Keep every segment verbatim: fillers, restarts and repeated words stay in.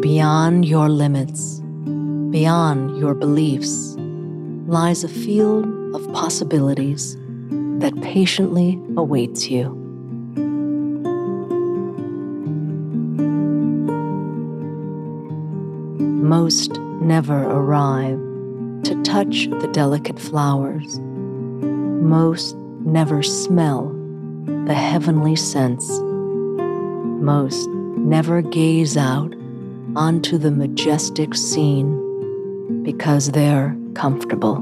Beyond your limits, beyond your beliefs, lies a field of possibilities that patiently awaits you. Most never arrive to touch the delicate flowers. Most never smell the heavenly scents. Most never gaze out onto the majestic scene because they're comfortable.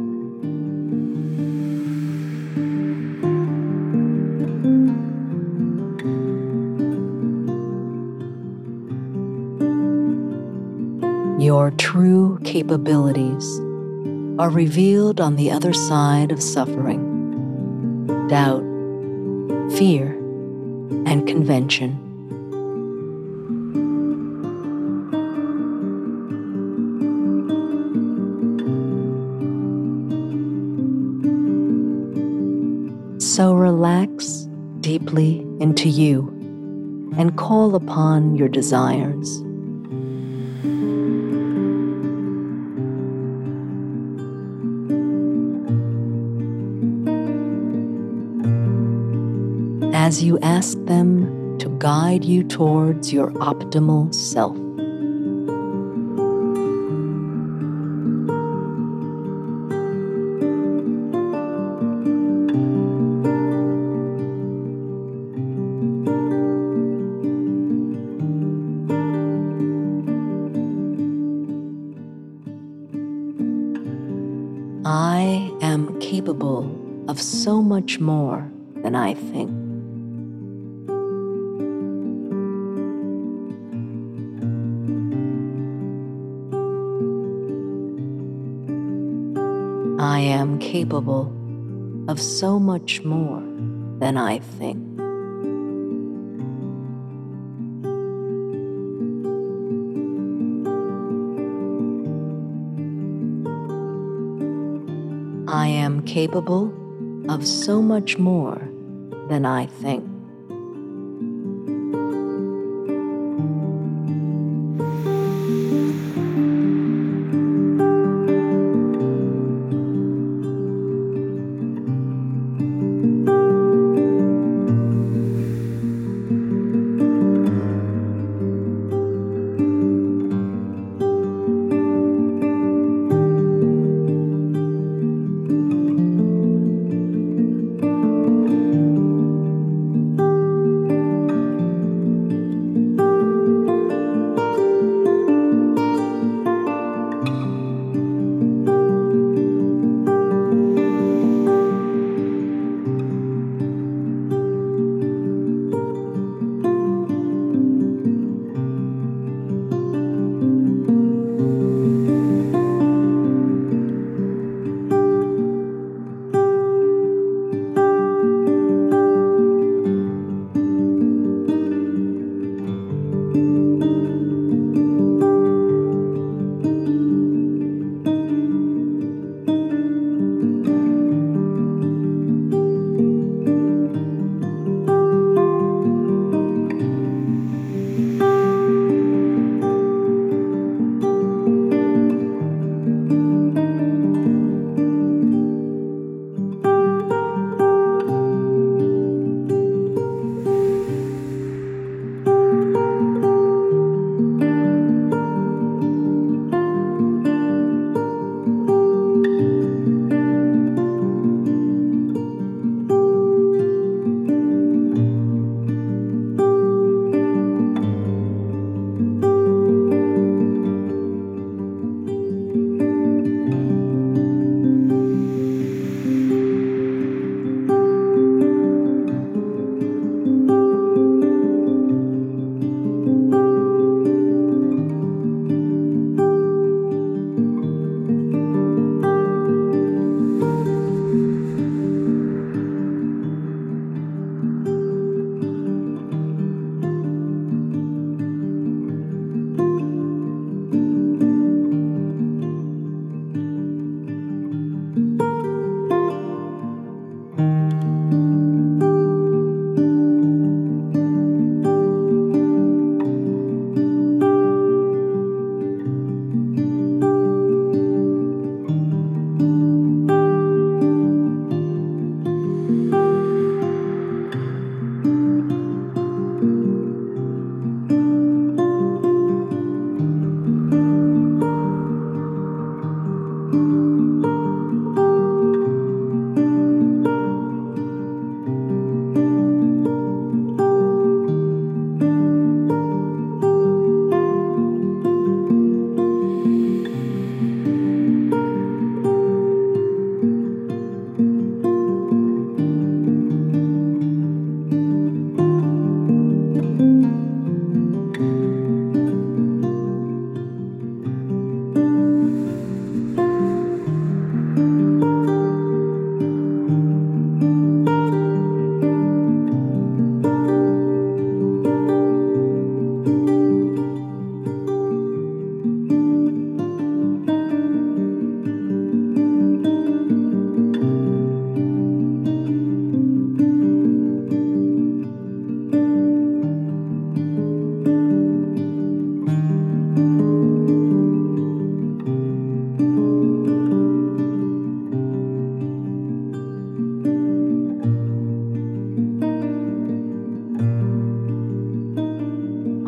Your true capabilities are revealed on the other side of suffering, doubt, fear, and convention. So relax deeply into you and call upon your desires. As you ask them to guide you towards your optimal self. I am capable of so much more than I think. I am capable of so much more than I think. I am capable of so much more than I think.